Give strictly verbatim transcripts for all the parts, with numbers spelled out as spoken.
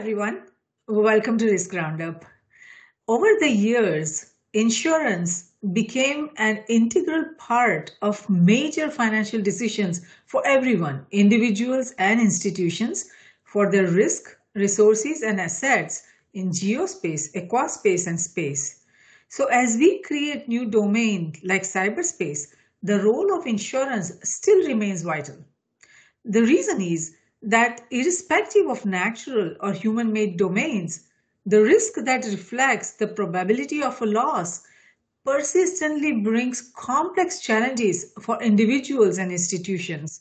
everyone. Welcome to this Roundup. Over the years, insurance became an integral part of major financial decisions for everyone, individuals and institutions, for their risk, resources and assets in geospace, aquaspace and space. So as we create new domains like cyberspace, the role of insurance still remains vital. The reason is that irrespective of natural or human-made domains, the risk that reflects the probability of a loss persistently brings complex challenges for individuals and institutions.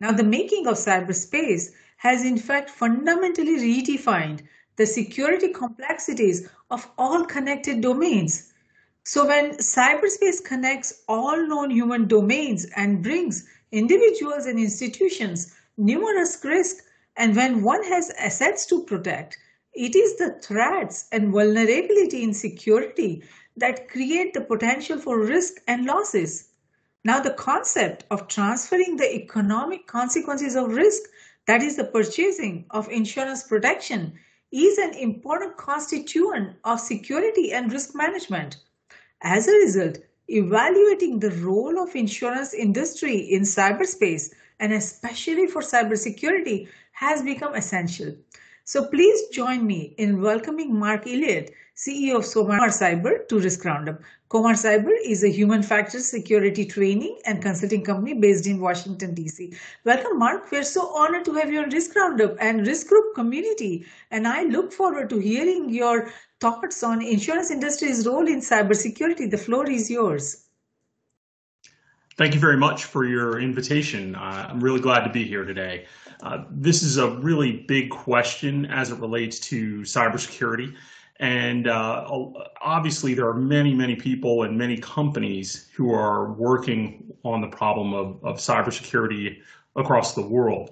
Now, the making of cyberspace has in fact fundamentally redefined the security complexities of all connected domains. So when cyberspace connects all known human domains and brings individuals and institutions numerous risks, and when one has assets to protect, it is the threats and vulnerability in security that create the potential for risk and losses. Now, the concept of transferring the economic consequences of risk, that is the purchasing of insurance protection, is an important constituent of security and risk management. As a result, evaluating the role of insurance industry in cyberspace, and especially for cybersecurity, has become essential. So please join me in welcoming Mark Elliott, C E O of Comar Cyber, to Risk Roundup. Comar Cyber is a human factors security training and consulting company based in Washington, D C. Welcome, Mark. We're so honored to have you on Risk Roundup and Risk Group community. And I look forward to hearing your thoughts on insurance industry's role in cybersecurity. The floor is yours. Thank you very much for your invitation. Uh, I'm really glad to be here today. Uh, this is a really big question as it relates to cybersecurity. And uh, obviously there are many, many people and many companies who are working on the problem of, of cybersecurity across the world.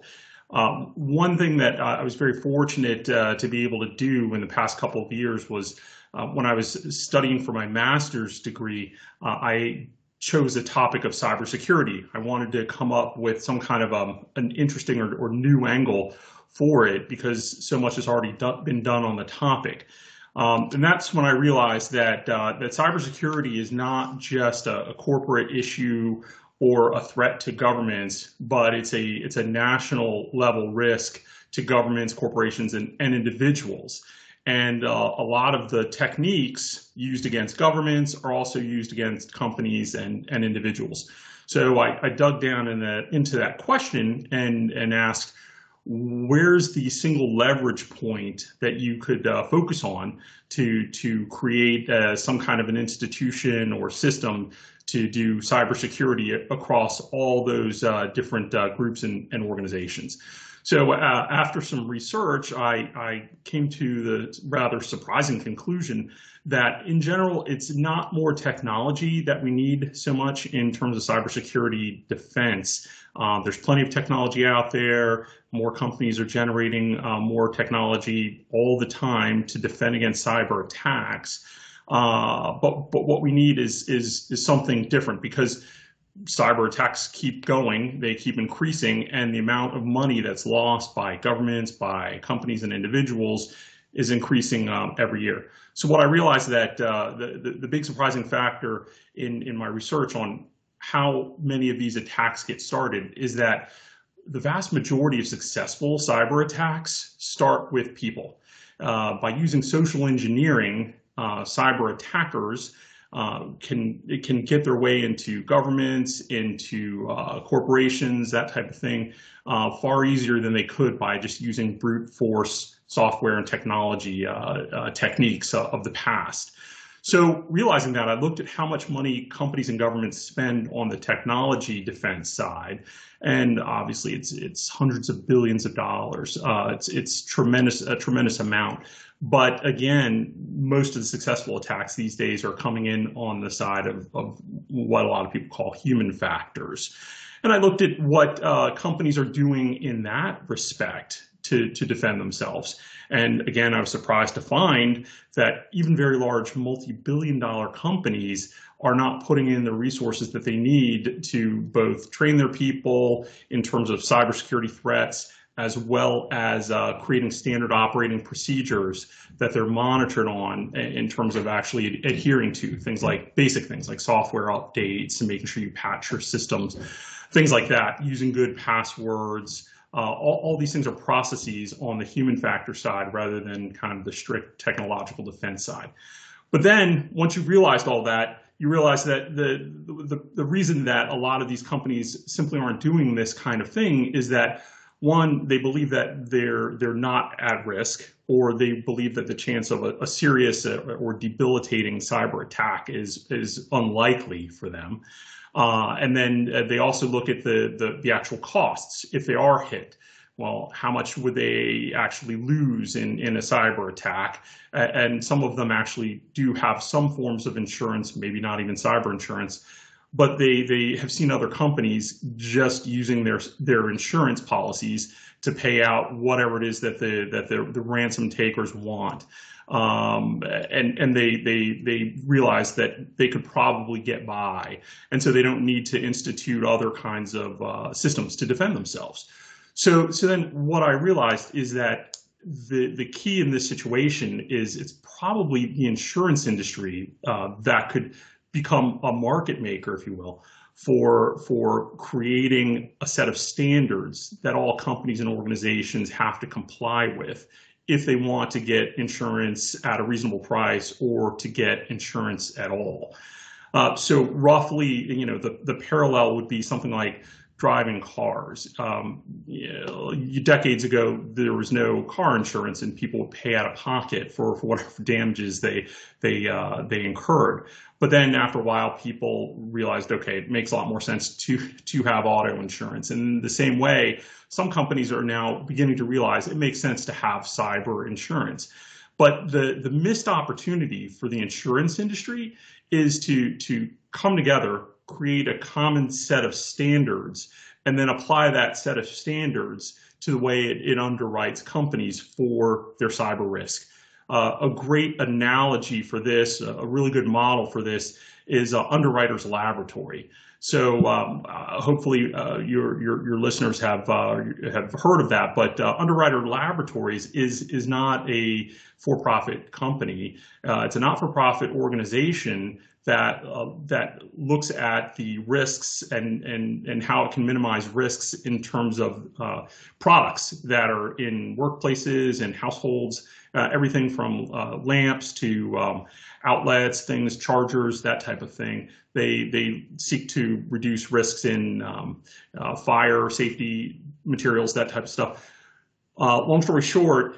Uh, one thing that I was very fortunate uh, to be able to do in the past couple of years was uh, when I was studying for my master's degree, uh, I chose the topic of cybersecurity. I wanted to come up with some kind of um, an interesting or, or new angle for it because so much has already do- been done on the topic. Um, and that's when I realized that, uh, that cybersecurity is not just a, a corporate issue or a threat to governments, but it's a, it's a national level risk to governments, corporations, and, and individuals. And uh, a lot of the techniques used against governments are also used against companies and, and individuals. So I, I dug down in the, into that question and, and asked, where's the single leverage point that you could uh, focus on to, to create uh, some kind of an institution or system to do cybersecurity across all those uh, different uh, groups and, and organizations? So uh, after some research, I, I came to the rather surprising conclusion that in general, it's not more technology that we need so much in terms of cybersecurity defense. Uh, there's plenty of technology out there. More companies are generating uh, more technology all the time to defend against cyber attacks. Uh, but, but what we need is, is, is something different, because cyber attacks keep going, they keep increasing, and the amount of money that's lost by governments, by companies and individuals is increasing um, every year. So what I realized that uh, the, the, the big surprising factor in, in my research on how many of these attacks get started is that the vast majority of successful cyber attacks start with people. Uh, by using social engineering, uh, cyber attackers Uh, can it can get their way into governments, into uh, corporations, that type of thing, uh, far easier than they could by just using brute force software and technology uh, uh, techniques uh, of the past. So realizing that, I looked at how much money companies and governments spend on the technology defense side, and obviously it's it's hundreds of billions of dollars. Uh, it's it's tremendous a tremendous amount. But again, most of the successful attacks these days are coming in on the side of, of what a lot of people call human factors. And I looked at what uh, companies are doing in that respect to, to defend themselves. And again, I was surprised to find that even very large multi-billion dollar companies are not putting in the resources that they need to both train their people in terms of cybersecurity threats as well as uh, creating standard operating procedures that they're monitored on in terms of actually adhering to things like basic things like software updates and making sure you patch your systems, things like that, using good passwords. Uh, all, all these things are processes on the human factor side rather than kind of the strict technological defense side. But then once you've realized all that, you realize that the, the, the reason that a lot of these companies simply aren't doing this kind of thing is that, one, they believe that they're, they're not at risk, or they believe that the chance of a, a serious or debilitating cyber attack is, is unlikely for them. Uh, and then uh, they also look at the, the, the actual costs. If they are hit, well, how much would they actually lose in, in a cyber attack? Uh, and some of them actually do have some forms of insurance, maybe not even cyber insurance, but they, they have seen other companies just using their, their insurance policies to pay out whatever it is that the, that the, the ransom takers want. Um, and, and they, they, they realize that they could probably get by. And so they don't need to institute other kinds of uh, systems to defend themselves. So, so then what I realized is that the, the key in this situation is it's probably the insurance industry uh, that could become a market maker, if you will, for, for creating a set of standards that all companies and organizations have to comply with if they want to get insurance at a reasonable price or to get insurance at all. Uh, so roughly, you know, the, the parallel would be something like driving cars. Um, you know, decades ago, there was no car insurance and people would pay out of pocket for, for whatever damages they, they, uh, they incurred. But then after a while, people realized, okay, it makes a lot more sense to, to have auto insurance. And in the same way, some companies are now beginning to realize it makes sense to have cyber insurance. But the, the missed opportunity for the insurance industry is to, to come together, create a common set of standards, and then apply that set of standards to the way it, it underwrites companies for their cyber risk. Uh, a great analogy for this, a really good model for this, is uh, Underwriters Laboratory. So um, uh, hopefully uh, your, your your listeners have uh, have heard of that. But uh, Underwriters Laboratories is is not a for-profit company. Uh, it's a not-for-profit organization that uh, that looks at the risks and and and how it can minimize risks in terms of uh, products that are in workplaces and households. Uh, everything from uh, lamps to um, outlets, things, chargers, that type of thing. They they seek to reduce risks in um, uh, fire safety materials, that type of stuff. Uh, long story short,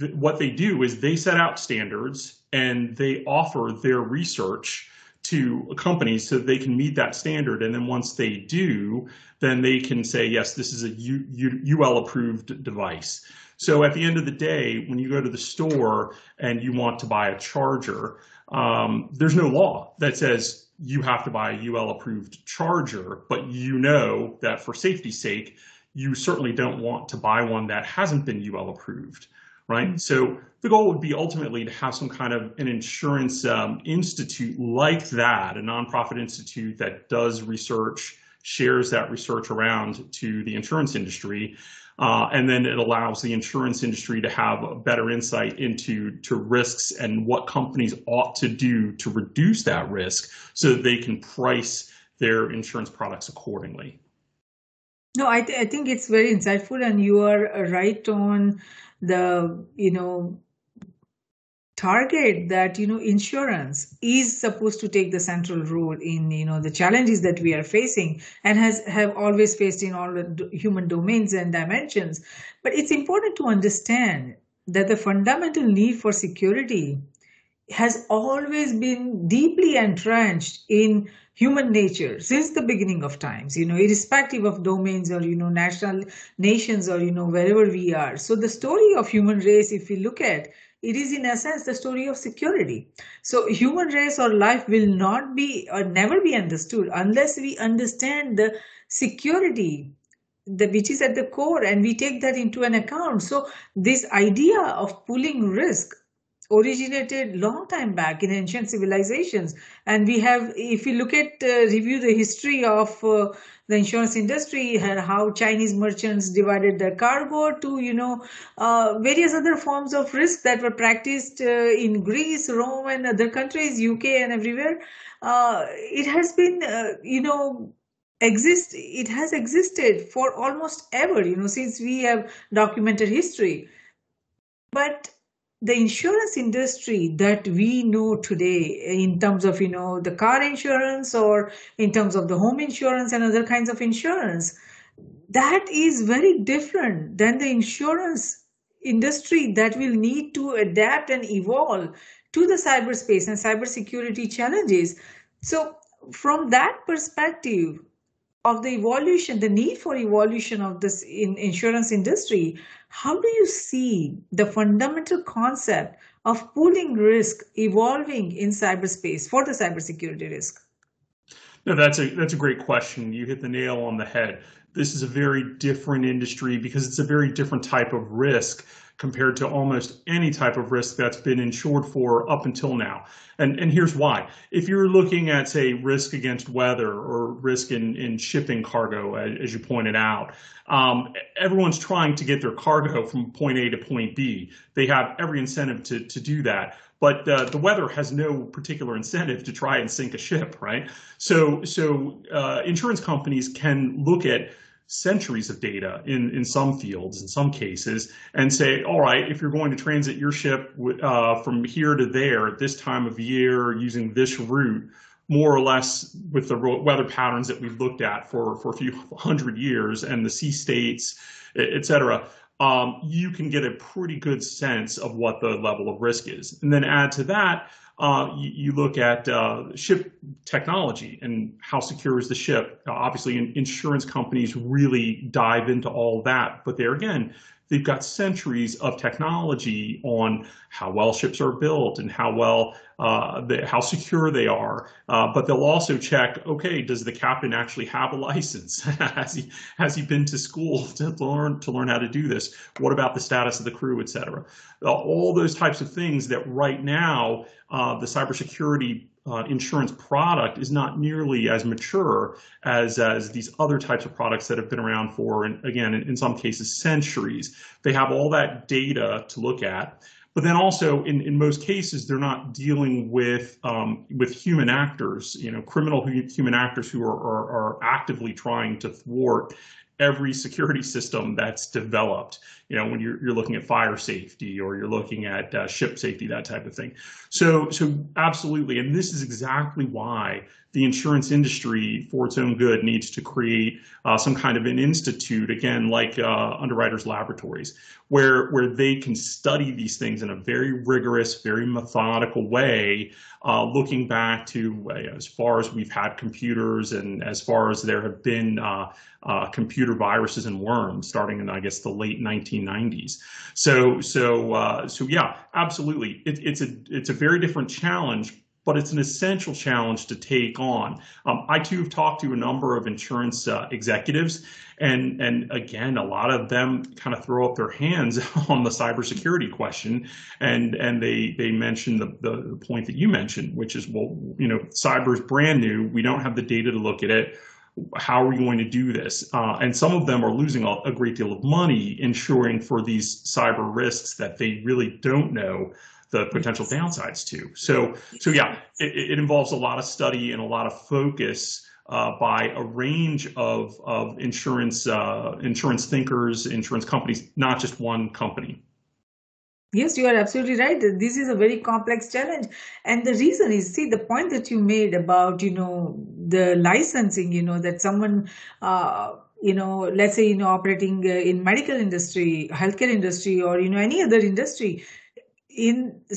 th what they do is they set out standards and they offer their research to companies so they can meet that standard. And then once they do, then they can say, yes, this is a U L approved device. So at the end of the day, when you go to the store and you want to buy a charger, um, there's no law that says you have to buy a U L approved charger, but you know that for safety's sake, you certainly don't want to buy one that hasn't been U L approved, right? So the goal would be ultimately to have some kind of an insurance um, institute like that, a nonprofit institute that does research, shares that research around to the insurance industry. Uh, and then it allows the insurance industry to have a better insight into to risks and what companies ought to do to reduce that risk so that they can price their insurance products accordingly. No, I, th I think it's very insightful, and you are right on the, you know, target that, you know, insurance is supposed to take the central role in, you know, the challenges that we are facing and has have always faced in all the do human domains and dimensions. But it's important to understand that the fundamental need for security has always been deeply entrenched in human nature since the beginning of times, you know, irrespective of domains or, you know, national nations or, you know, wherever we are. So the story of human race, if we look at, it is in essence the story of security. So human race or life will not be or never be understood unless we understand the security, the, which is at the core, and we take that into an account. So this idea of pooling risk originated long time back in ancient civilizations. And we have, if you look at, uh, review the history of uh, the insurance industry, and how Chinese merchants divided their cargo to, you know, uh, various other forms of risk that were practiced uh, in Greece, Rome, and other countries, U K, and everywhere. Uh, it has been, uh, you know, exist. It has existed for almost ever, you know, since we have documented history. But the insurance industry that we know today, in terms of, you know, the car insurance, or in terms of the home insurance and other kinds of insurance, that is very different than the insurance industry that will need to adapt and evolve to the cyberspace and cybersecurity challenges. So from that perspective of the evolution, the need for evolution of this in insurance industry, how do you see the fundamental concept of pooling risk evolving in cyberspace for the cybersecurity risk? No, that's a that's a great question. You hit the nail on the head. This is a very different industry because it's a very different type of risk compared to almost any type of risk that's been insured for up until now. And, and here's why. If you're looking at, say, risk against weather or risk in, in shipping cargo, as you pointed out, um, everyone's trying to get their cargo from point A to point B. They have every incentive to, to do that. But uh, the weather has no particular incentive to try and sink a ship, right? So, so uh, insurance companies can look at centuries of data in, in some fields, in some cases, and say, all right, if you're going to transit your ship uh, from here to there at this time of year using this route, more or less with the weather patterns that we've looked at for, for a few hundred years and the sea states, et cetera, um, you can get a pretty good sense of what the level of risk is. And then add to that, Uh, you, you look at uh, ship technology and how secure is the ship. Uh, obviously, in, insurance companies really dive into all that. But there again, they've got centuries of technology on how well ships are built and how well, uh, the, how secure they are. Uh, but they'll also check, okay, does the captain actually have a license? has he has he been to school to learn to learn how to do this? What about the status of the crew, et cetera? Uh, all those types of things that right now, Uh, the cybersecurity uh, insurance product is not nearly as mature as, as these other types of products that have been around for, and again, in, in some cases, centuries. They have all that data to look at. But then also, in, in most cases, they're not dealing with um, with human actors, you know, criminal human actors who are, are, are actively trying to thwart every security system that's developed. You know, when you're, you're looking at fire safety or you're looking at uh, ship safety, that type of thing. So, so absolutely. And this is exactly why the insurance industry, for its own good, needs to create uh, some kind of an institute, again, like uh, Underwriters Laboratories, where, where they can study these things in a very rigorous, very methodical way, uh, looking back to uh, as far as we've had computers and as far as there have been uh, uh, computer viruses and worms starting in, I guess, the late nineteen nineties. So, so, uh, so yeah, absolutely. It, it's a, it's a very different challenge, but it's an essential challenge to take on. Um, I too have talked to a number of insurance uh, executives, and, and again, a lot of them kind of throw up their hands on the cybersecurity question, and, and they, they mention the, the point that you mentioned, which is, well, you know, cyber is brand new, we don't have the data to look at it, how are we going to do this? Uh, and some of them are losing a, a great deal of money insuring for these cyber risks that they really don't know the potential downsides to. So, so yeah, it, it involves a lot of study and a lot of focus uh, by a range of, of insurance, uh, insurance thinkers, insurance companies, not just one company. Yes, you are absolutely right. This is a very complex challenge. And the reason is, see, the point that you made about, you know, the licensing, you know, that someone, uh, you know, let's say, you know, operating in medical industry, healthcare industry, or, you know, any other industry, in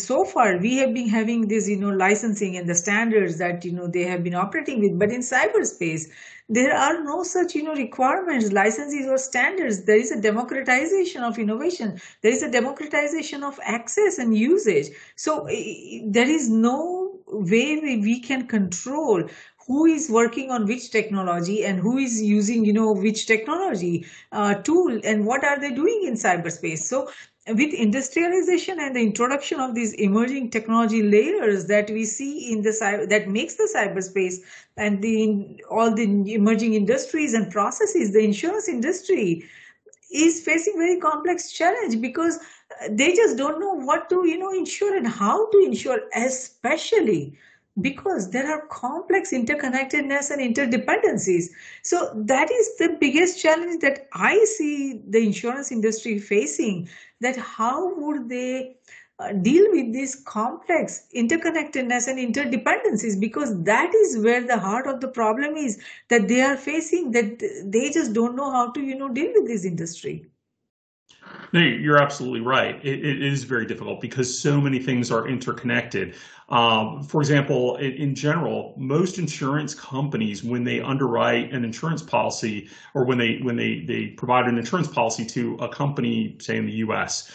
so far we have been having this, you know, licensing and the standards that, you know, they have been operating with. But in cyberspace, there are no such, you know, requirements, licenses, or standards. There is a democratization of innovation. There is a democratization of access and usage. So there is no way we can control who is working on which technology and who is using, you know, which technology uh, tool and what are they doing in cyberspace. So with industrialization and the introduction of these emerging technology layers that we see in the cyber, that makes the cyberspace and the all the emerging industries and processes, the insurance industry is facing very complex challenge because they just don't know what to, you know, insure and how to insure, especially because there are complex interconnectedness and interdependencies. So that is the biggest challenge that I see the insurance industry facing, that how would they uh, deal with this complex interconnectedness and interdependencies, because that is where the heart of the problem is that they are facing, that they just don't know how to, you know, deal with this industry. No, you're absolutely right. It, it is very difficult because so many things are interconnected. Um, for example, in, in general, most insurance companies, when they underwrite an insurance policy or when they when they, they provide an insurance policy to a company, say in the U S,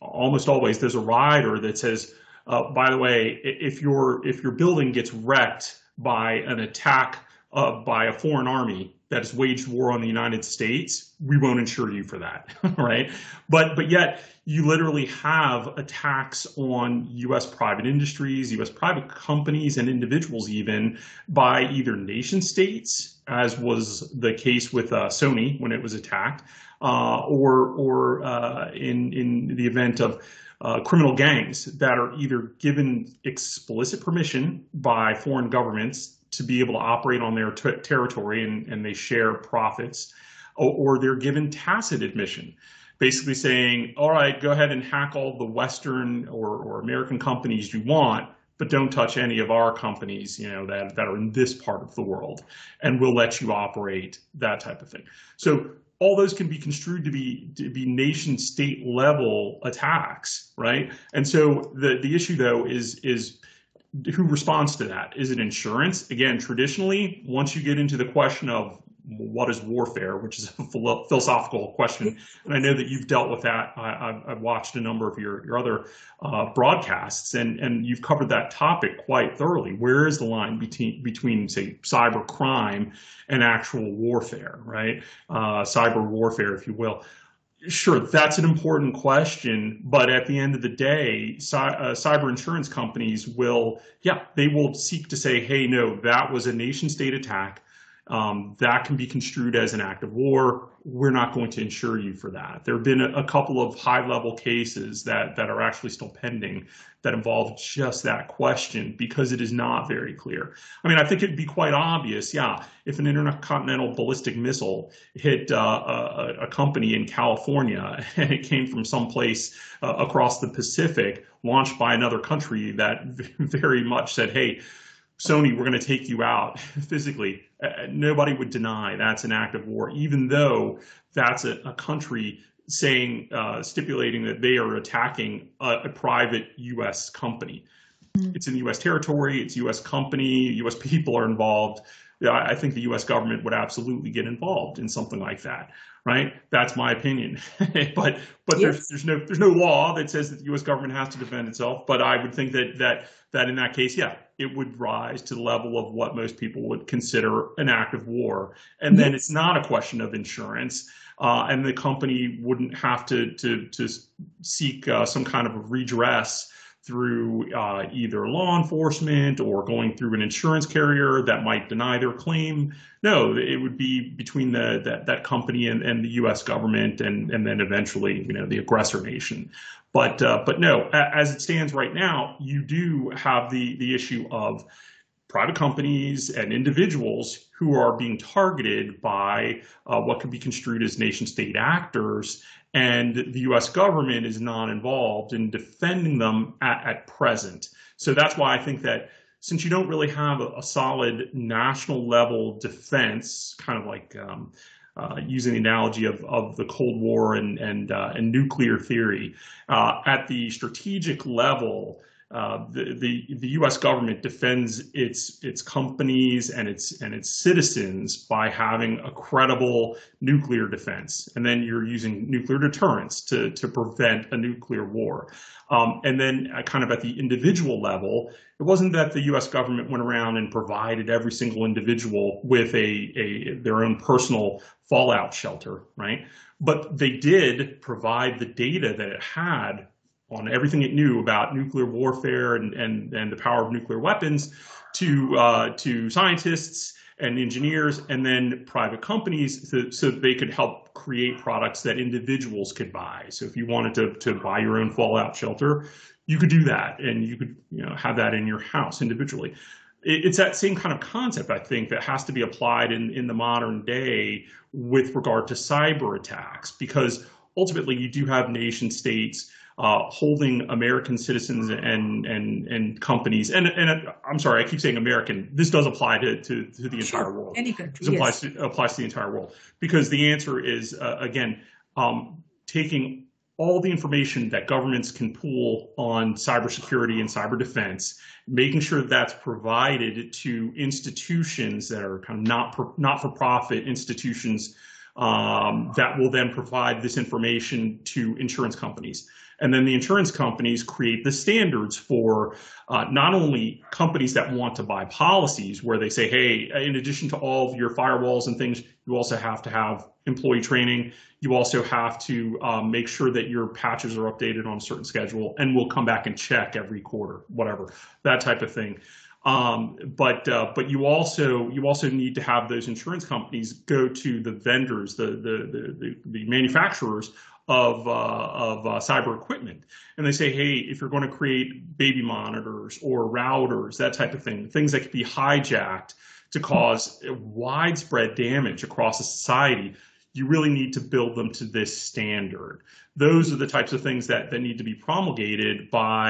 almost always there's a rider that says, uh, by the way, if your if your building gets wrecked by an attack uh, by a foreign army that has waged war on the United States, we won't insure you for that, right? But but yet you literally have attacks on U S private industries, U S private companies and individuals even by either nation states, as was the case with uh, Sony when it was attacked, uh, or or uh, in, in the event of uh, criminal gangs that are either given explicit permission by foreign governments to be able to operate on their ter territory and, and they share profits, or, or they're given tacit admission, basically saying, all right, go ahead and hack all the Western or, or American companies you want, but don't touch any of our companies, you know, that, that are in this part of the world, and we'll let you operate, that type of thing. So all those can be construed to be to be nation state level attacks, right? And so the, the issue though is is, who responds to that? Is it insurance? Again, traditionally, once you get into the question of what is warfare, which is a philosophical question, and I know that you've dealt with that. I, I've watched a number of your, your other uh, broadcasts, and, and you've covered that topic quite thoroughly. Where is the line between, between say, cyber crime and actual warfare, right? Uh, cyber warfare, if you will. Sure, that's an important question, but at the end of the day, cy- uh, cyber insurance companies will, yeah, they will seek to say, hey, no, that was a nation state attack. Um, that can be construed as an act of war. We're not going to insure you for that. There have been a, a couple of high level cases that, that are actually still pending that involve just that question because it is not very clear. I mean, I think it'd be quite obvious, yeah, if an intercontinental ballistic missile hit uh, a, a company in California and it came from someplace uh, across the Pacific, launched by another country that very much said, hey, Sony, we're going to take you out physically. Uh, nobody would deny that's an act of war, even though that's a, a country saying, uh, stipulating that they are attacking a, a private U S company. Mm. It's in U S territory, it's U S company, U S people are involved. Yeah, I think the U S government would absolutely get involved in something like that, right? That's my opinion. but but yes. there's there's no there's no law that says that the U S government has to defend itself. But I would think that that that in that case, yeah, it would rise to the level of what most people would consider an act of war. And yes. Then it's not a question of insurance, uh, and the company wouldn't have to to to seek uh, some kind of a redress through uh, either law enforcement or going through an insurance carrier that might deny their claim. No, it would be between the that, that company and, and the U S government and, and then eventually, you know, the aggressor nation. But uh, but no, as it stands right now, you do have the, the issue of private companies and individuals who are being targeted by uh, what could be construed as nation state actors, and the U S government is not involved in defending them at, at present. So that's why I think that since you don't really have a, a solid national level defense, kind of like um, uh, using the analogy of, of the Cold War and, and, uh, and nuclear theory, uh, at the strategic level, Uh, the, the the U S government defends its its companies and its and its citizens by having a credible nuclear defense, and then you're using nuclear deterrence to to prevent a nuclear war. Um, and then, uh, kind of at the individual level, it wasn't that the U S government went around and provided every single individual with a a their own personal fallout shelter, right? But they did provide the data that it had on everything it knew about nuclear warfare and, and, and the power of nuclear weapons to, uh, to scientists and engineers and then private companies so, so they could help create products that individuals could buy. So if you wanted to, to buy your own fallout shelter, you could do that and you could you know, have that in your house individually. It, it's that same kind of concept, I think, that has to be applied in, in the modern day with regard to cyber attacks, because ultimately you do have nation states Uh, holding American citizens and and and companies and and I'm sorry, I keep saying American. This does apply to to, to the entire sure. world. Any country, this applies yes. to, applies to the entire world, because the answer is uh, again um, taking all the information that governments can pool on cybersecurity and cyber defense, making sure that's provided to institutions that are kind of not not for profit institutions um, that will then provide this information to insurance companies. And then the insurance companies create the standards for uh, not only companies that want to buy policies where they say, hey, in addition to all of your firewalls and things, you also have to have employee training. You also have to um, make sure that your patches are updated on a certain schedule, and we'll come back and check every quarter, whatever, that type of thing. Um, but uh, but you also you also need to have those insurance companies go to the vendors, the the the, the manufacturers of, uh, of uh, cyber equipment. And they say, hey, if you're going to create baby monitors or routers, that type of thing, things that could be hijacked to cause widespread damage across a society, you really need to build them to this standard. Those are the types of things that, that need to be promulgated by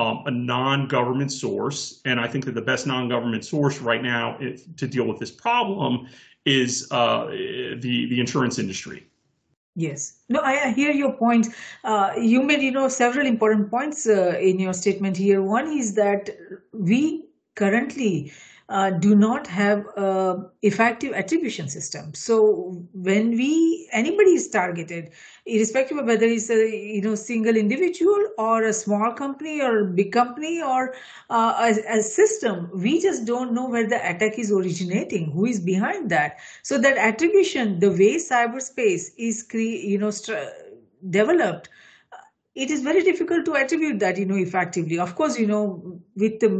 um, a non-government source. And I think that the best non-government source right now is, to deal with this problem is uh, the, the insurance industry. Yes. No, I hear your point. Uh, you made, you know, several important points uh, in your statement here. One is that we currently uh, do not have an effective attribution system. So when we, anybody is targeted, irrespective of whether it's a, you know, single individual or a small company or a big company or uh, a, a system, we just don't know where the attack is originating, who is behind that. So that attribution, the way cyberspace is, cre you know, st developed, it is very difficult to attribute that, you know, effectively. Of course, you know, with the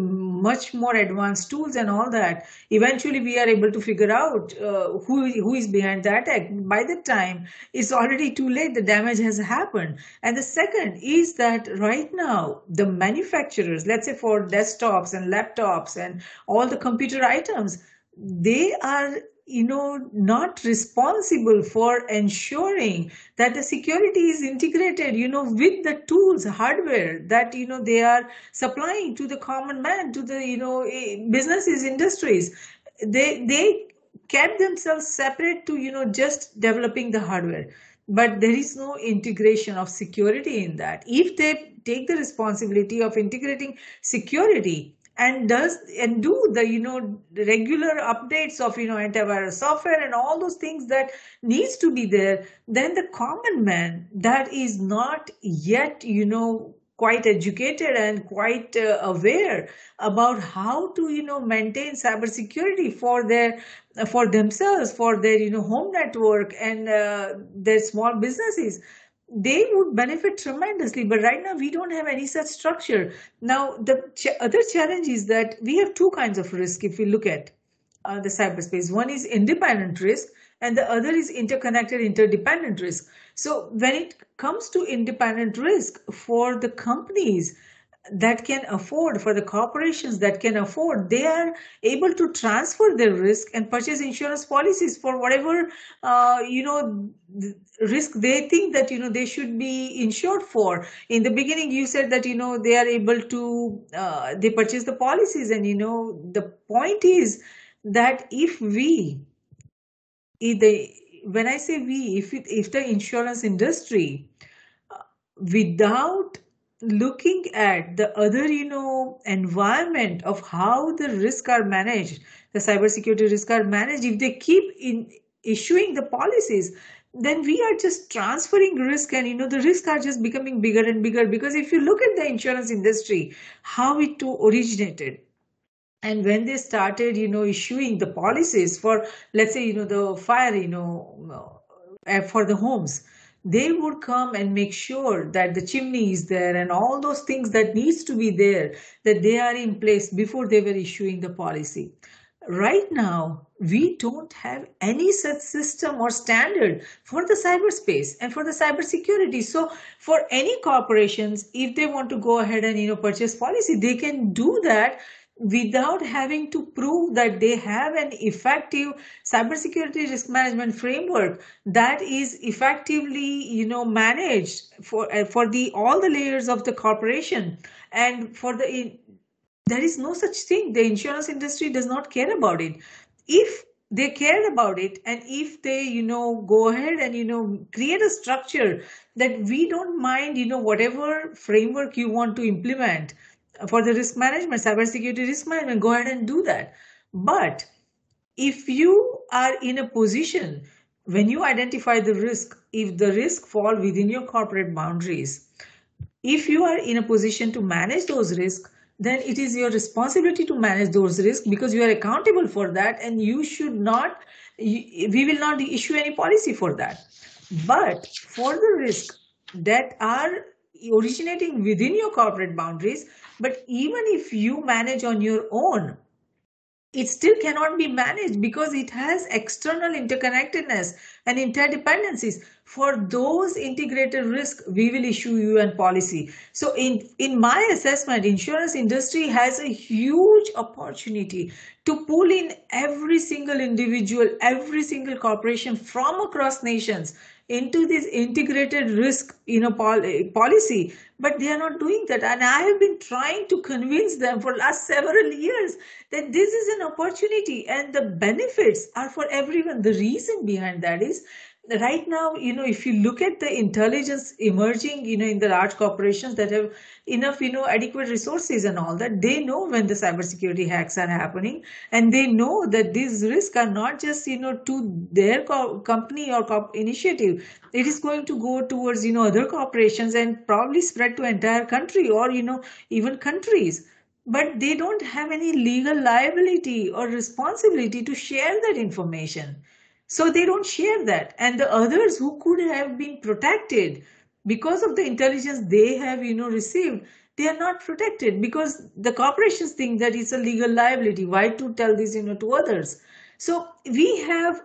much more advanced tools and all that, eventually we are able to figure out uh, who, who is behind the attack. By the time, it's already too late. The damage has happened. And the second is that right now, the manufacturers, let's say for desktops and laptops and all the computer items, they are, you know, not responsible for ensuring that the security is integrated, you know, with the tools, hardware that, you know, they are supplying to the common man, to the, you know, businesses, industries. They, they kept themselves separate to, you know, just developing the hardware. But there is no integration of security in that. If they take the responsibility of integrating security, and does and do the, you know, regular updates of, you know, antivirus software and all those things that needs to be there, then the common man that is not yet, you know, quite educated and quite uh, aware about how to, you know, maintain cybersecurity for their, for themselves, for their, you know, home network and uh, their small businesses, they would benefit tremendously. But right now, we don't have any such structure. Now, the ch other challenge is that we have two kinds of risk if we look at uh, the cyberspace. One is independent risk, and the other is interconnected, interdependent risk. So when it comes to independent risk for the companies that can afford, for the corporations that can afford, they are able to transfer their risk and purchase insurance policies for whatever, uh, you know, risk they think that, you know, they should be insured for. In the beginning, you said that, you know, they are able to, uh, they purchase the policies. And, you know, the point is that if we, if they, when I say we, if, it, if the insurance industry, uh, without looking at the other, you know, environment of how the risks are managed, the cybersecurity risks are managed, if they keep in issuing the policies, then we are just transferring risk, and you know the risks are just becoming bigger and bigger. Because if you look at the insurance industry, how it too originated, and when they started, you know, issuing the policies for, let's say, you know, the fire, you know, for the homes, they would come and make sure that the chimney is there and all those things that needs to be there, that they are in place before they were issuing the policy. Right now, we don't have any such system or standard for the cyberspace and for the cybersecurity. So for any corporations, if they want to go ahead and, you know, purchase policy, they can do that without having to prove that they have an effective cybersecurity risk management framework that is effectively, you know, managed for for the all the layers of the corporation. And for the there is no such thing. The insurance industry does not care about it. If they cared about it, and if they, you know, go ahead and, you know, create a structure that we don't mind, you know, whatever framework you want to implement for the risk management, cybersecurity risk management, go ahead and do that. But if you are in a position, when you identify the risk, if the risk falls within your corporate boundaries, if you are in a position to manage those risks, then it is your responsibility to manage those risks, because you are accountable for that, and you should not, we will not issue any policy for that. But for the risks that are originating within your corporate boundaries, but even if you manage on your own, it still cannot be managed because it has external interconnectedness and interdependencies. For those integrated risks, we will issue you a policy. So in, in my assessment, insurance industry has a huge opportunity to pull in every single individual, every single corporation from across nations into this integrated risk, you know, policy, but they are not doing that. And I have been trying to convince them for last several years that this is an opportunity and the benefits are for everyone. The reason behind that is right now, you know, if you look at the intelligence emerging, you know, in the large corporations that have enough, you know, adequate resources and all that, they know when the cybersecurity hacks are happening, and they know that these risks are not just, you know, to their co company or co initiative. It is going to go towards, you know, other corporations and probably spread to entire country or, you know, even countries. But they don't have any legal liability or responsibility to share that information. So they don't share that. And the others who could have been protected because of the intelligence they have, you know, received, they are not protected because the corporations think that it's a legal liability. Why to tell this, you know, to others? So we have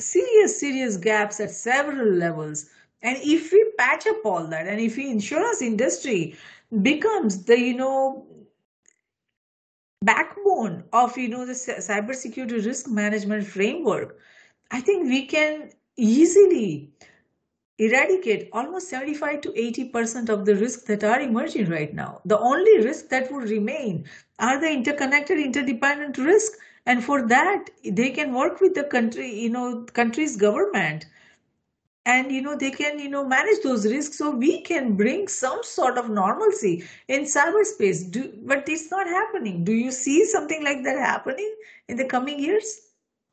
serious, serious gaps at several levels. And if we patch up all that, and if the insurance industry becomes the, you know, backbone of, you know, the cybersecurity risk management framework, I think we can easily eradicate almost seventy-five to eighty percent of the risks that are emerging right now. The only risks that would remain are the interconnected, interdependent risks. And for that, they can work with the country, you know, country's government. And, you know, they can, you know, manage those risks, so we can bring some sort of normalcy in cyberspace. Do, but it's not happening. Do you see something like that happening in the coming years?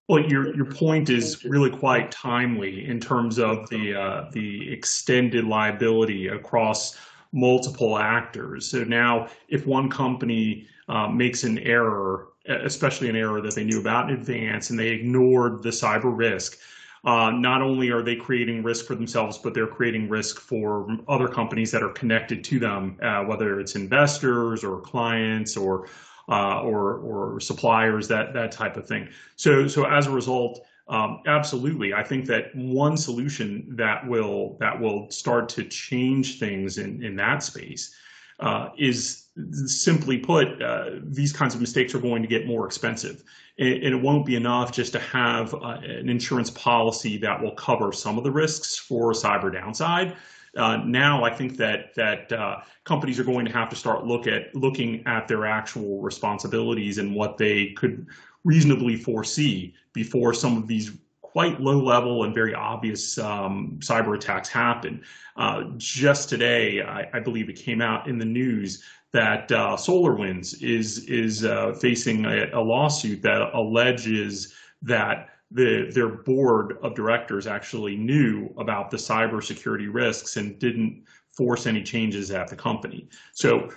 Well, your, your point is really quite timely in terms of the, uh, the extended liability across multiple actors. So now if one company uh, makes an error, especially an error that they knew about in advance, and they ignored the cyber risk, uh, not only are they creating risk for themselves, but they're creating risk for other companies that are connected to them, uh, whether it's investors or clients or Uh, or, or suppliers, that, that type of thing. So, so as a result, um, absolutely, I think that one solution that will, that will start to change things in, in that space uh, is, simply put, uh, these kinds of mistakes are going to get more expensive. And, and it won't be enough just to have uh, an insurance policy that will cover some of the risks for cyber downside. Uh, now, I think that that uh, companies are going to have to start look at looking at their actual responsibilities and what they could reasonably foresee before some of these quite low level and very obvious um, cyber attacks happen. Uh, just today, I, I believe it came out in the news that uh, SolarWinds is, is uh, facing a, a lawsuit that alleges that the, their board of directors actually knew about the cybersecurity risks and didn't force any changes at the company. So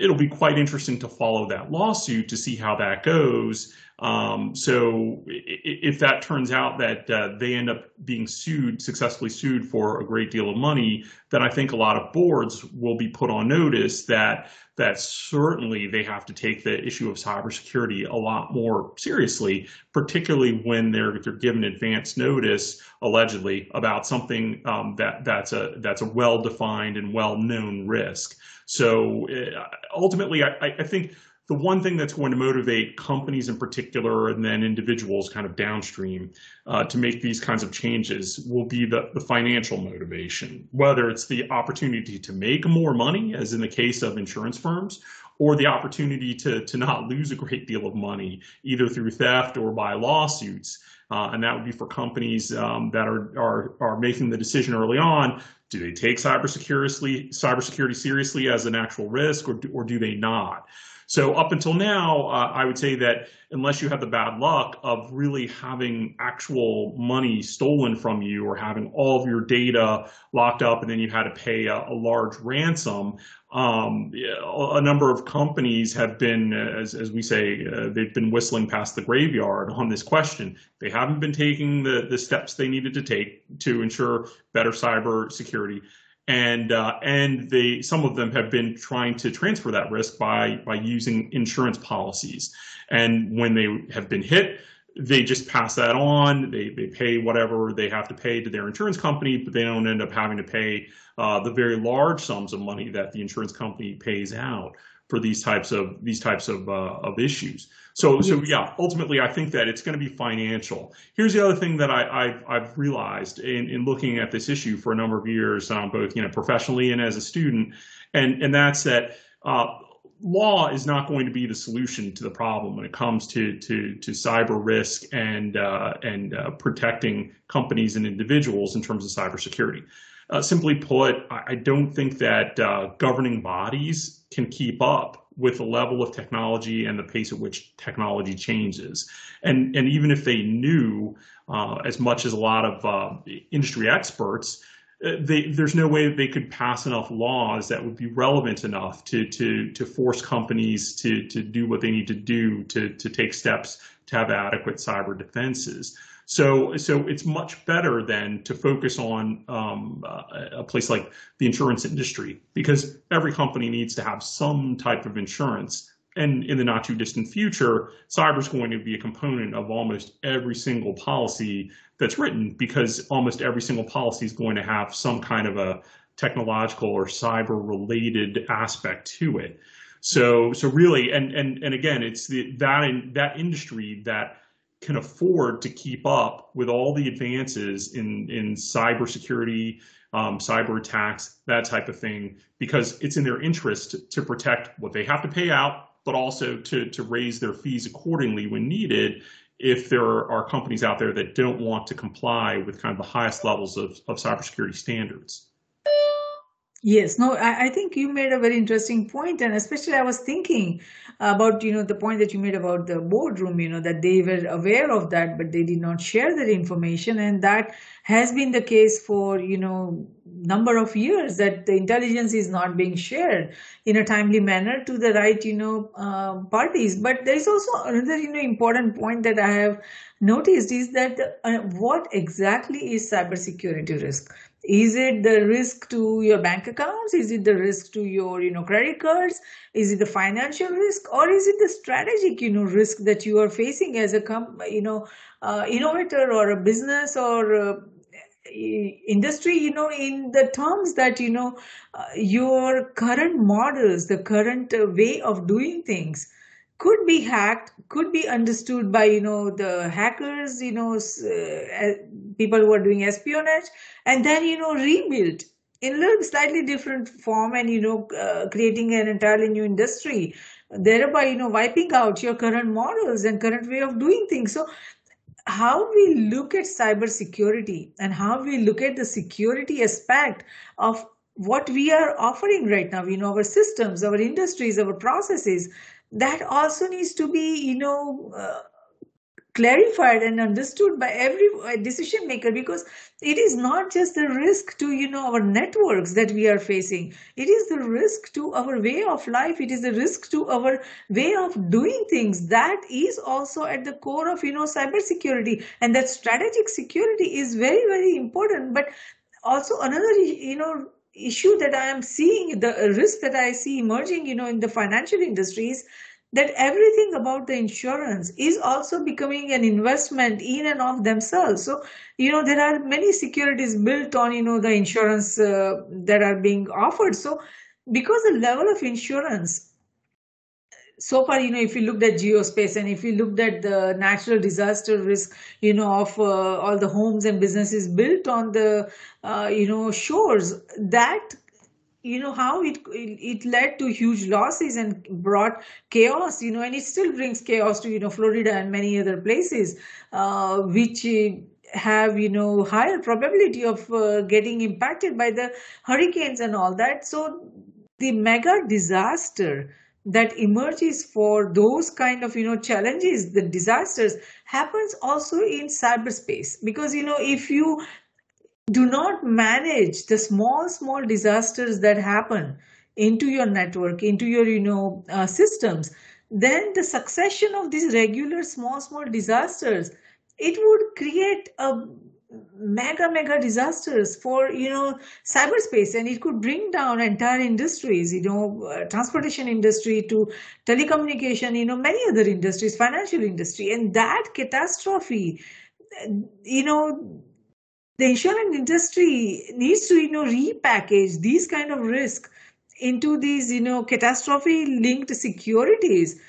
it'll be quite interesting to follow that lawsuit to see how that goes. Um, so if that turns out that uh, they end up being sued, successfully sued for a great deal of money, then I think a lot of boards will be put on notice that that certainly they have to take the issue of cybersecurity a lot more seriously, particularly when they're, they're given advance notice, allegedly, about something um, that, that's a, that's a well-defined and well-known risk. So uh, ultimately, I, I think the one thing that's going to motivate companies in particular and then individuals kind of downstream uh, to make these kinds of changes will be the, the financial motivation, whether it's the opportunity to make more money, as in the case of insurance firms, or the opportunity to, to not lose a great deal of money, either through theft or by lawsuits. Uh, and that would be for companies um, that are, are, are making the decision early on. Do they take cybersecurity, cybersecurity seriously as an actual risk, or do, or do they not? So up until now, uh, I would say that unless you have the bad luck of really having actual money stolen from you or having all of your data locked up and then you had to pay a, a large ransom, um, a number of companies have been, as, as we say, uh, they've been whistling past the graveyard on this question. They haven't been taking the, the steps they needed to take to ensure better cyber security. And uh, and they some of them have been trying to transfer that risk by by using insurance policies. And when they have been hit, they just pass that on. They they pay whatever they have to pay to their insurance company, but they don't end up having to pay uh, the very large sums of money that the insurance company pays out for these types of these types of uh, of issues. So so yeah, ultimately I think that it's going to be financial. Here's the other thing that I I've, I've realized in in looking at this issue for a number of years, um, both you know professionally and as a student, and and that's that uh, law is not going to be the solution to the problem when it comes to to to cyber risk and uh, and uh, protecting companies and individuals in terms of cybersecurity. Uh, simply put, I don't think that uh, governing bodies can keep up with the level of technology and the pace at which technology changes. And, and even if they knew uh, as much as a lot of uh, industry experts, They, there's no way they could pass enough laws that would be relevant enough to to to force companies to to do what they need to do to to take steps to have adequate cyber defenses. So so it's much better than to focus on um, a place like the insurance industry, because every company needs to have some type of insurance. And in the not too distant future, cyber is going to be a component of almost every single policy that's written, because almost every single policy is going to have some kind of a technological or cyber related aspect to it. So so really, and and and again, it's the that in that industry that can afford to keep up with all the advances in in cybersecurity, um, cyber attacks, that type of thing, because it's in their interest to, to protect what they have to pay out, but also to, to raise their fees accordingly when needed if there are companies out there that don't want to comply with kind of the highest levels of, of cybersecurity standards. Yes, no, I, I think you made a very interesting point, and especially I was thinking about, you know, the point that you made about the boardroom, you know, that they were aware of that, but they did not share that information. And that has been the case for, you know, number of years, that the intelligence is not being shared in a timely manner to the right, you know, uh, parties. But there is also another, you know, important point that I have noticed is that the, uh, what exactly is cybersecurity risk? Is it the risk to your bank accounts? Is it the risk to your, you know, credit cards? Is it the financial risk, or is it the strategic, you know, risk that you are facing as a, com- you know, uh, innovator or a business or a industry, you know, in the terms that, you know, uh, your current models, the current uh, way of doing things could be hacked, could be understood by, you know, the hackers, you know, uh, people who are doing espionage, and then, you know, rebuilt in a little slightly different form and, you know, uh, creating an entirely new industry, thereby, you know, wiping out your current models and current way of doing things. So how we look at cybersecurity and how we look at the security aspect of what we are offering right now, you know, our systems, our industries, our processes, that also needs to be, you know, uh, clarified and understood by every decision maker, because it is not just the risk to, you know, our networks that we are facing. It is the risk to our way of life. It is the risk to our way of doing things. That is also at the core of, you know, cybersecurity, and that strategic security is very, very important. But also another, you know, issue that I am seeing, the risk that I see emerging, you know, in the financial industries, that everything about the insurance is also becoming an investment in and of themselves. So, you know, there are many securities built on, you know, the insurance uh, that are being offered. So because the level of insurance, so far, you know, if you looked at geospace and if you looked at the natural disaster risk, you know, of uh, all the homes and businesses built on the, uh, you know, shores, that, you know, how it, it led to huge losses and brought chaos, you know, and it still brings chaos to, you know, Florida and many other places, uh, which have, you know, higher probability of uh, getting impacted by the hurricanes and all that. So the mega disaster that emerges for those kind of, you know, challenges, the disasters, happens also in cyberspace, because, you know, if you do not manage the small, small disasters that happen into your network, into your, you know, uh, systems, then the succession of these regular small, small disasters, it would create a mega, mega disasters for, you know, cyberspace, and it could bring down entire industries, you know, uh, transportation industry to telecommunication, you know, many other industries, financial industry, and that catastrophe, you know, the insurance industry needs to, you know, repackage these kind of risk into these, you know, catastrophe-linked securities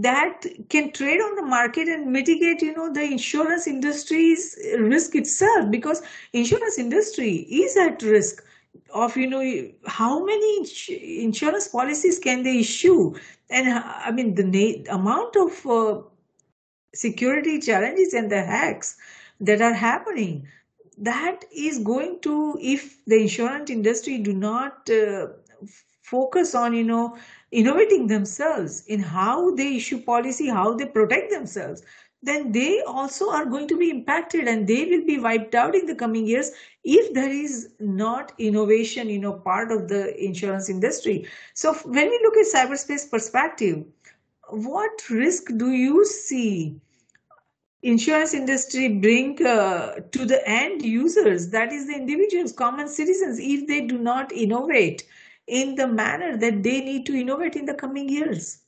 that can trade on the market and mitigate, you know, the insurance industry's risk itself, because insurance industry is at risk of, you know, how many ins insurance policies can they issue? And I mean, the na amount of uh, security challenges and the hacks that are happening, that is going to, if the insurance industry do not uh, focus on, you know, innovating themselves in how they issue policy, how they protect themselves, then they also are going to be impacted and they will be wiped out in the coming years if there is not innovation, you know, part of the insurance industry. So when we look at cyberspace perspective, what risk do you see insurance industry bring uh, to the end users, that is the individuals, common citizens, if they do not innovate in the manner that they need to innovate in the coming years?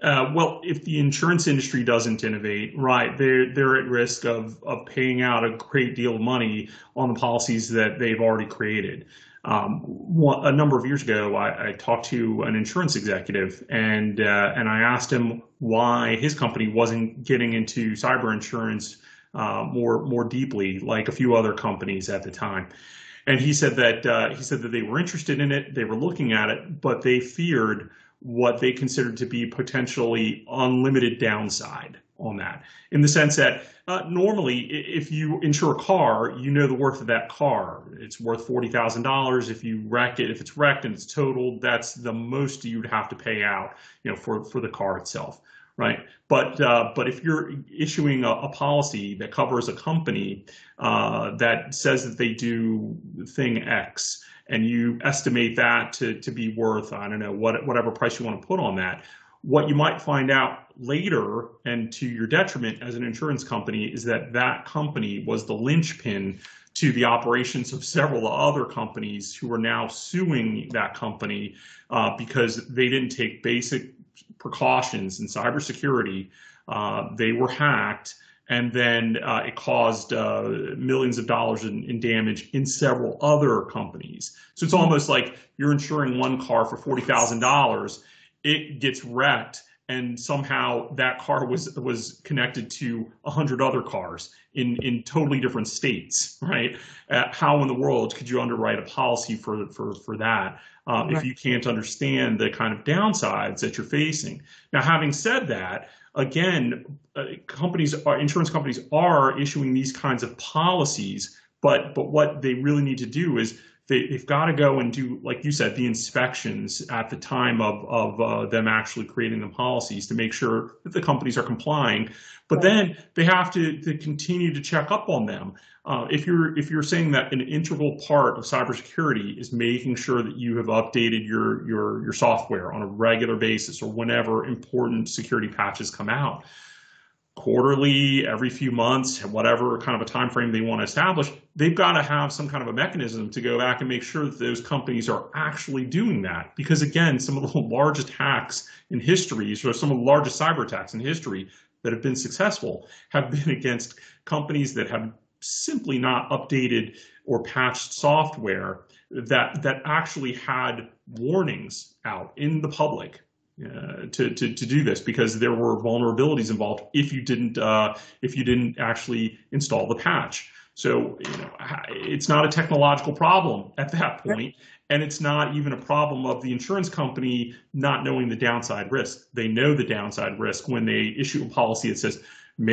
Uh, well, if the insurance industry doesn't innovate, right, they're, they're at risk of, of paying out a great deal of money on the policies that they've already created. Um, one, a number of years ago, I, I talked to an insurance executive, and uh, and I asked him why his company wasn't getting into cyber insurance uh, more more deeply, like a few other companies at the time. And he said that uh, he said that they were interested in it, they were looking at it, but they feared what they considered to be potentially unlimited downside on that, in the sense that uh, normally if you insure a car, you know the worth of that car. It's worth forty thousand dollars. If you wreck it, if it's wrecked and it's totaled, that's the most you'd have to pay out, you know, for, for the car itself, right? But uh, but if you're issuing a, a policy that covers a company uh, that says that they do thing X, and you estimate that to, to be worth, I don't know, what, whatever price you want to put on that, what you might find out later, and to your detriment as an insurance company, is that that company was the linchpin to the operations of several other companies who are now suing that company uh, because they didn't take basic precautions in cybersecurity. Uh, they were hacked, and then uh, it caused uh, millions of dollars in, in damage in several other companies. So it's almost like you're insuring one car for forty thousand dollars. It gets wrecked, and somehow that car was was connected to a hundred other cars in in totally different states, right? Uh, how in the world could you underwrite a policy for for for that um, right, if you can't understand the kind of downsides that you're facing? Now, having said that, again, uh, companies are, insurance companies are issuing these kinds of policies, but but what they really need to do is they, they've got to go and do, like you said, the inspections at the time of, of uh, them actually creating the policies to make sure that the companies are complying. But then they have to, to continue to check up on them. Uh, if you're if you're saying that an integral part of cybersecurity is making sure that you have updated your your your software on a regular basis or whenever important security patches come out, quarterly, every few months, whatever kind of a time frame they want to establish, they've got to have some kind of a mechanism to go back and make sure that those companies are actually doing that. Because again, some of the largest hacks in history, or some of the largest cyber attacks in history that have been successful, have been against companies that have simply not updated or patched software that that actually had warnings out in the public Uh, to, to, to do this, because there were vulnerabilities involved if you didn't uh, if you didn't actually install the patch. So you know, it's not a technological problem at that point, and it's not even a problem of the insurance company not knowing the downside risk. They know the downside risk when they issue a policy that says,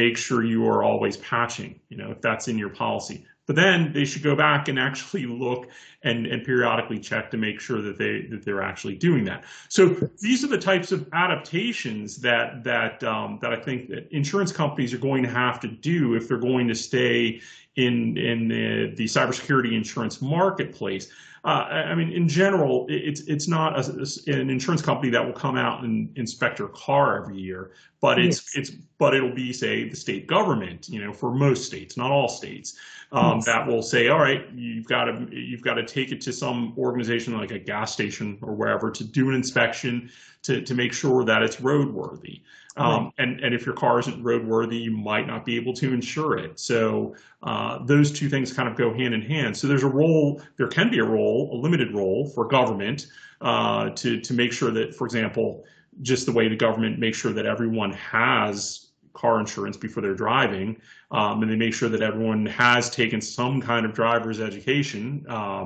make sure you are always patching, you know, if that's in your policy. But then they should go back and actually look and, and periodically check to make sure that they that they're actually doing that. So these are the types of adaptations that that um, that I think that insurance companies are going to have to do if they're going to stay in in the, the cybersecurity insurance marketplace. Uh, I mean, in general, it's it's not a, an insurance company that will come out and inspect your car every year, but it's yes. it's but it'll be, say, the state government, you know, for most states, not all states, um, yes. that will say, all right, you've got to you've got to take it to some organization like a gas station or wherever to do an inspection to to make sure that it's roadworthy. Um, right. and, and if your car isn't roadworthy, you might not be able to insure it. So uh, those two things kind of go hand in hand. So there's a role, there can be a role, a limited role for government uh, to, to make sure that, for example, just the way the government makes sure that everyone has car insurance before they're driving, um, and they make sure that everyone has taken some kind of driver's education um,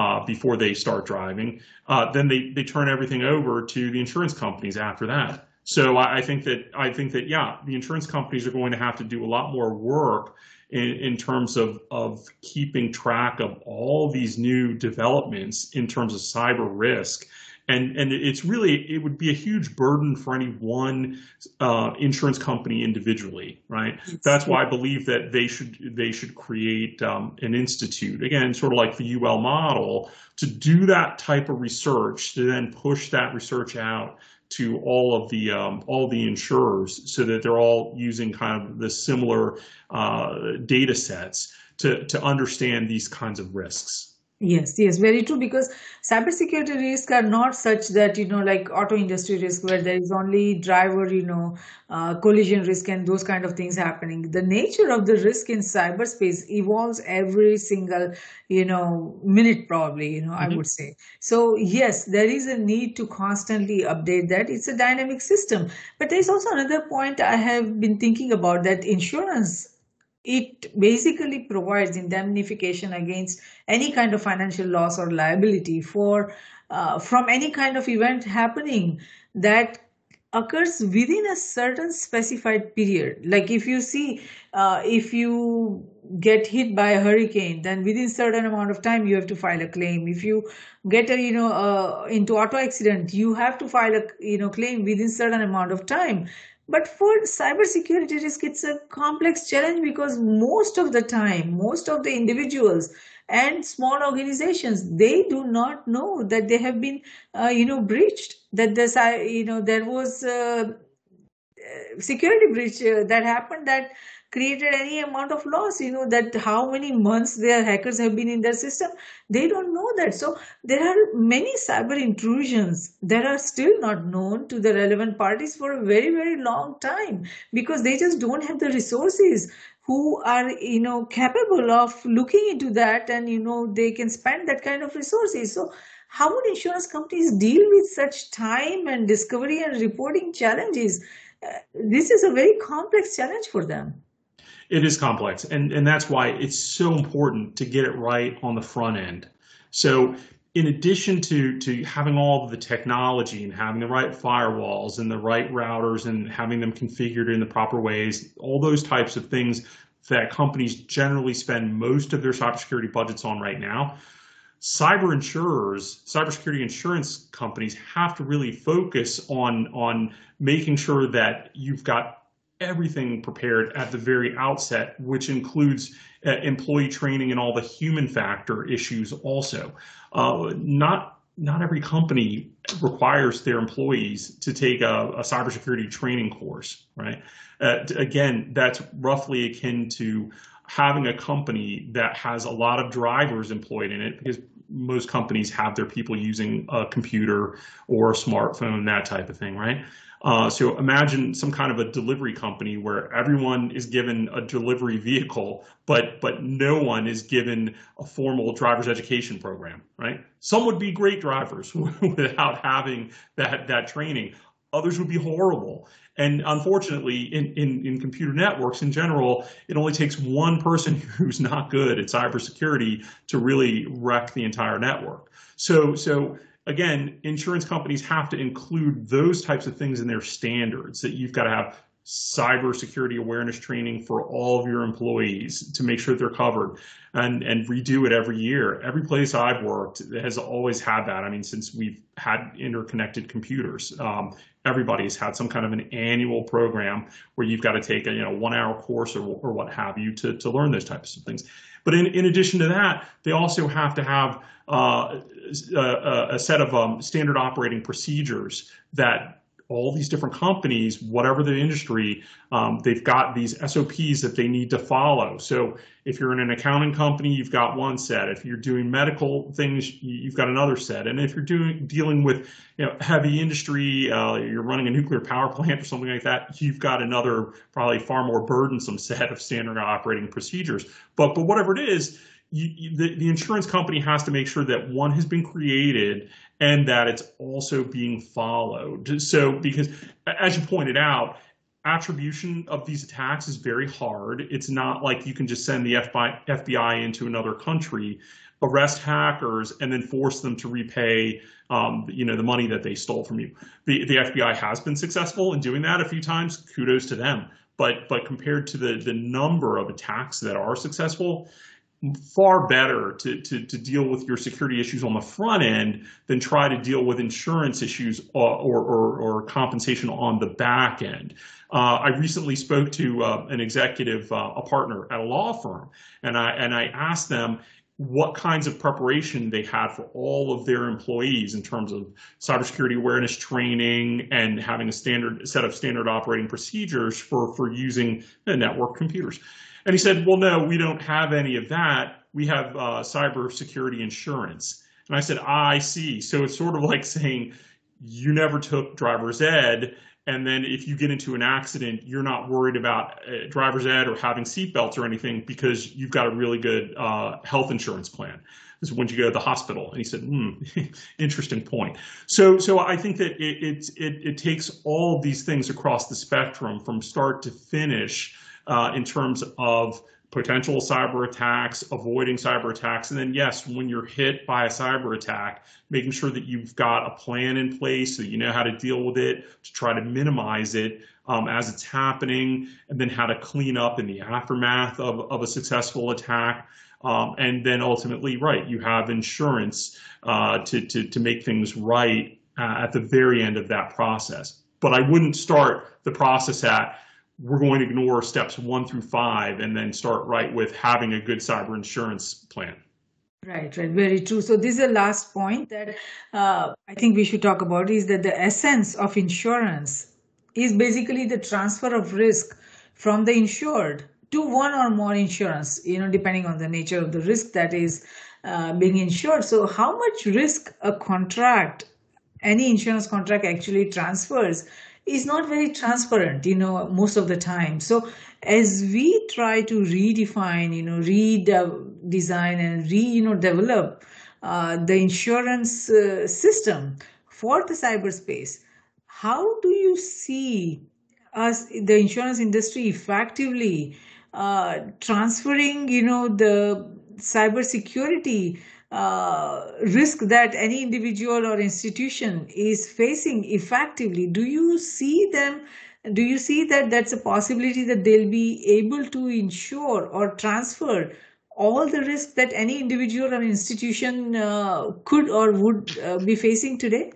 uh, before they start driving, uh, then they, they turn everything over to the insurance companies after that. So I think that I think that, yeah, the insurance companies are going to have to do a lot more work in, in terms of, of keeping track of all these new developments in terms of cyber risk. And, and it's really, it would be a huge burden for any one uh, insurance company individually, right? That's why I believe that they should they should create um, an institute, again, sort of like the U L model, to do that type of research, to then push that research out to all of the um, all the insurers, so that they're all using kind of the similar uh, data sets to, to understand these kinds of risks. Yes, yes, very true, because cybersecurity risks are not such that, you know, like auto industry risk, where there is only driver, you know, uh, collision risk and those kind of things happening. The nature of the risk in cyberspace evolves every single, you know, minute probably, you know, mm-hmm. I would say. So yes, there is a need to constantly update that. It's a dynamic system. But there's also another point I have been thinking about, that insurance, it basically provides indemnification against any kind of financial loss or liability for uh, from any kind of event happening that occurs within a certain specified period. Like if you see, uh, if you get hit by a hurricane, then within certain amount of time you have to file a claim. If you get a, you know, uh, into auto accident, you have to file a, you know, claim within certain amount of time. But for cybersecurity risk, it's a complex challenge, because most of the time, most of the individuals and small organizations, they do not know that they have been, uh, you know, breached, that this, you know, there was a security breach that happened that created any amount of loss, you know, that how many months their hackers have been in their system. They don't know that. So there are many cyber intrusions that are still not known to the relevant parties for a very, very long time, because they just don't have the resources who are, you know, capable of looking into that, and, you know, they can spend that kind of resources. So how would insurance companies deal with such time and discovery and reporting challenges? Uh, this is a very complex challenge for them. It is complex, and, and that's why it's so important to get it right on the front end. So in addition to, to having all of the technology and having the right firewalls and the right routers and having them configured in the proper ways, all those types of things that companies generally spend most of their cybersecurity budgets on right now, cyber insurers, cybersecurity insurance companies have to really focus on, on making sure that you've got everything prepared at the very outset, which includes uh, employee training and all the human factor issues also. Uh, not, not every company requires their employees to take a, a cybersecurity training course, right? Uh, again, that's roughly akin to having a company that has a lot of drivers employed in it, because most companies have their people using a computer or a smartphone, that type of thing, right? Uh, so imagine some kind of a delivery company where everyone is given a delivery vehicle, but but no one is given a formal driver's education program, right? Some would be great drivers without having that, that training. Others would be horrible. And unfortunately, in, in, in computer networks in general, it only takes one person who's not good at cybersecurity to really wreck the entire network. So, so again, insurance companies have to include those types of things in their standards, that you've got to have cybersecurity awareness training for all of your employees to make sure they're covered, and, and redo it every year. Every place I've worked has always had that. I mean, since we've had interconnected computers, um, everybody's had some kind of an annual program where you've got to take a you know one hour course or, or what have you to, to learn those types of things. But in, in addition to that, they also have to have uh, a, a set of um, standard operating procedures that all these different companies, whatever the industry, um, they've got these S O Ps that they need to follow. So if you're in an accounting company, you've got one set. If you're doing medical things, you've got another set. And if you're doing dealing with you know, heavy industry, uh, you're running a nuclear power plant or something like that, you've got another probably far more burdensome set of standard operating procedures. But, but whatever it is, you, you, the, the insurance company has to make sure that one has been created and that it's also being followed. So, because as you pointed out, attribution of these attacks is very hard. It's not like you can just send the F B I into another country, arrest hackers, and then force them to repay um, you know, the money that they stole from you. The, the F B I has been successful in doing that a few times. Kudos to them. But, but compared to the, the number of attacks that are successful, far better to, to, to deal with your security issues on the front end than try to deal with insurance issues or, or, or compensation on the back end. Uh, I recently spoke to uh, an executive, uh, a partner at a law firm, and I, and I asked them what kinds of preparation they had for all of their employees in terms of cybersecurity awareness training and having a standard set of standard operating procedures for, for using the network computers. And he said, well, no, we don't have any of that. We have uh, cybersecurity insurance. And I said, ah, I see. So it's sort of like saying you never took driver's ed, and then if you get into an accident, you're not worried about uh, driver's ed or having seatbelts or anything because you've got a really good uh, health insurance plan. This is when you go to the hospital. And he said, hmm, interesting point. So, so I think that it, it, it, it takes all of these things across the spectrum from start to finish, Uh, in terms of potential cyber attacks, avoiding cyber attacks, and then yes, when you're hit by a cyber attack, making sure that you've got a plan in place so that you know how to deal with it, to try to minimize it um, as it's happening, and then how to clean up in the aftermath of, of a successful attack. Um, and then ultimately, right, you have insurance uh, to, to, to make things right uh, at the very end of that process. But I wouldn't start the process at, we're going to ignore steps one through five and then start right with having a good cyber insurance plan. Right, right. Very true. So this is the last point that uh, I think we should talk about, is that the essence of insurance is basically the transfer of risk from the insured to one or more insurance, you know, depending on the nature of the risk that is uh, being insured. So how much risk a contract, any insurance contract actually transfers is not very transparent, you know, most of the time. So as we try to redefine, you know, redesign and re, you know, develop uh, the insurance uh, system for the cyberspace, how do you see us, the insurance industry, effectively uh, transferring, you know, the cybersecurity uh, risk that any individual or institution is facing effectively? Do you see them? Do you see that that's a possibility that they'll be able to insure or transfer all the risk that any individual or institution uh, could or would uh, be facing today?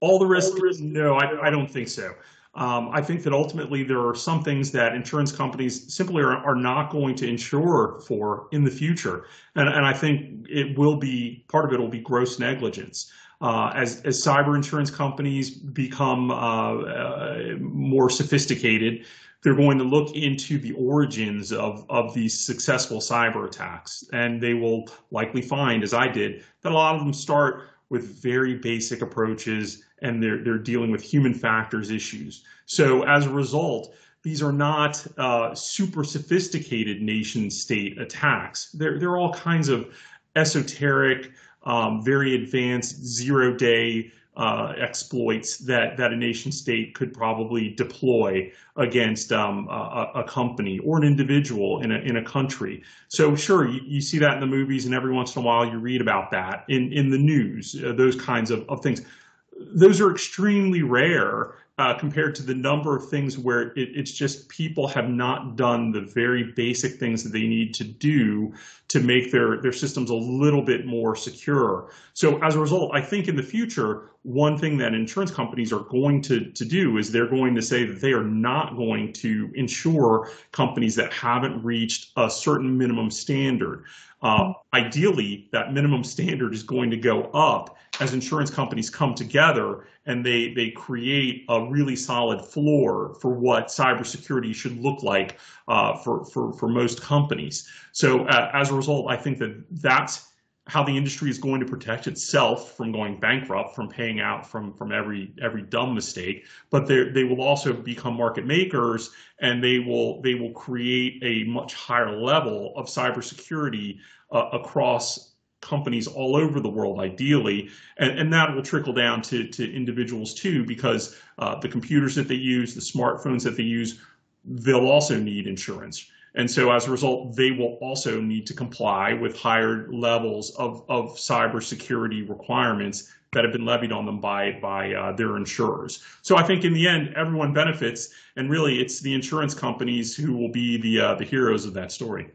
All the risk? No, I, I don't think so. Um, I think that ultimately there are some things that insurance companies simply are, are not going to insure for in the future. And, and I think it will be, part of it will be gross negligence. Uh, as, as cyber insurance companies become uh, uh, more sophisticated, they're going to look into the origins of, of these successful cyber attacks. And they will likely find, as I did, that a lot of them start with very basic approaches, and they're, they're dealing with human factors issues. So as a result, these are not uh, super sophisticated nation state attacks. They're, they're all kinds of esoteric, um, very advanced zero day uh, exploits that, that a nation state could probably deploy against um, a, a company or an individual in a, in a country. So sure, you, you see that in the movies, and every once in a while you read about that in, in the news, uh, those kinds of, of things. Those are extremely rare uh, compared to the number of things where it, it's just people have not done the very basic things that they need to do to make their, their systems a little bit more secure. So as a result, I think in the future, one thing that insurance companies are going to, to do is they're going to say that they are not going to insure companies that haven't reached a certain minimum standard. Uh, ideally, that minimum standard is going to go up as insurance companies come together and they, they create a really solid floor for what cybersecurity should look like uh, for, for, for most companies. So uh, as a result, I think that that's how the industry is going to protect itself from going bankrupt, from paying out from, from every every dumb mistake. But they will also become market makers, and they will they will create a much higher level of cybersecurity uh, across companies all over the world, ideally, and, and that will trickle down to, to individuals too, because uh, the computers that they use, the smartphones that they use, they'll also need insurance. And so as a result, they will also need to comply with higher levels of, of cybersecurity requirements that have been levied on them by, by uh, their insurers. So I think in the end, everyone benefits, and really it's the insurance companies who will be the, uh, the heroes of that story.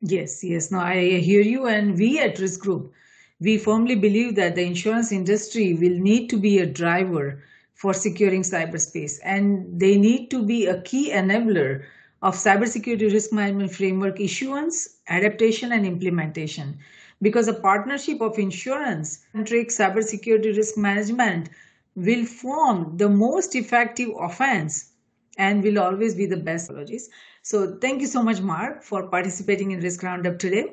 Yes, yes. No, I hear you. And we at Risk Group, we firmly believe that the insurance industry will need to be a driver for securing cyberspace, and they need to be a key enabler of cybersecurity risk management framework issuance, adaptation, and implementation. Because a partnership of insurance and cybersecurity risk management will form the most effective offense and will always be the best technologies. So thank you so much, Mark, for participating in Risk Roundup today.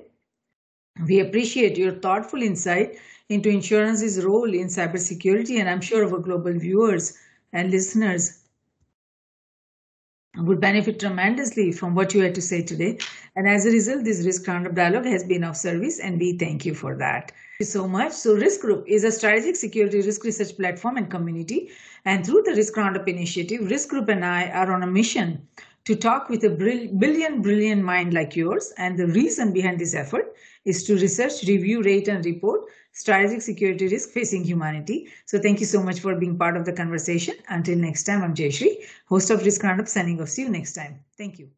We appreciate your thoughtful insight into insurance's role in cybersecurity, and I'm sure our global viewers and listeners would benefit tremendously from what you had to say today. And as a result, this Risk Roundup dialogue has been of service, and we thank you for that. Thank you so much. So Risk Group is a strategic security risk research platform and community. And through the Risk Roundup initiative, Risk Group and I are on a mission to talk with a billion, brilliant mind like yours. And the reason behind this effort is to research, review, rate, and report strategic security risk facing humanity. So thank you so much for being part of the conversation. Until next time, I'm Jayashree, host of Risk Roundup, signing off. See you next time. Thank you.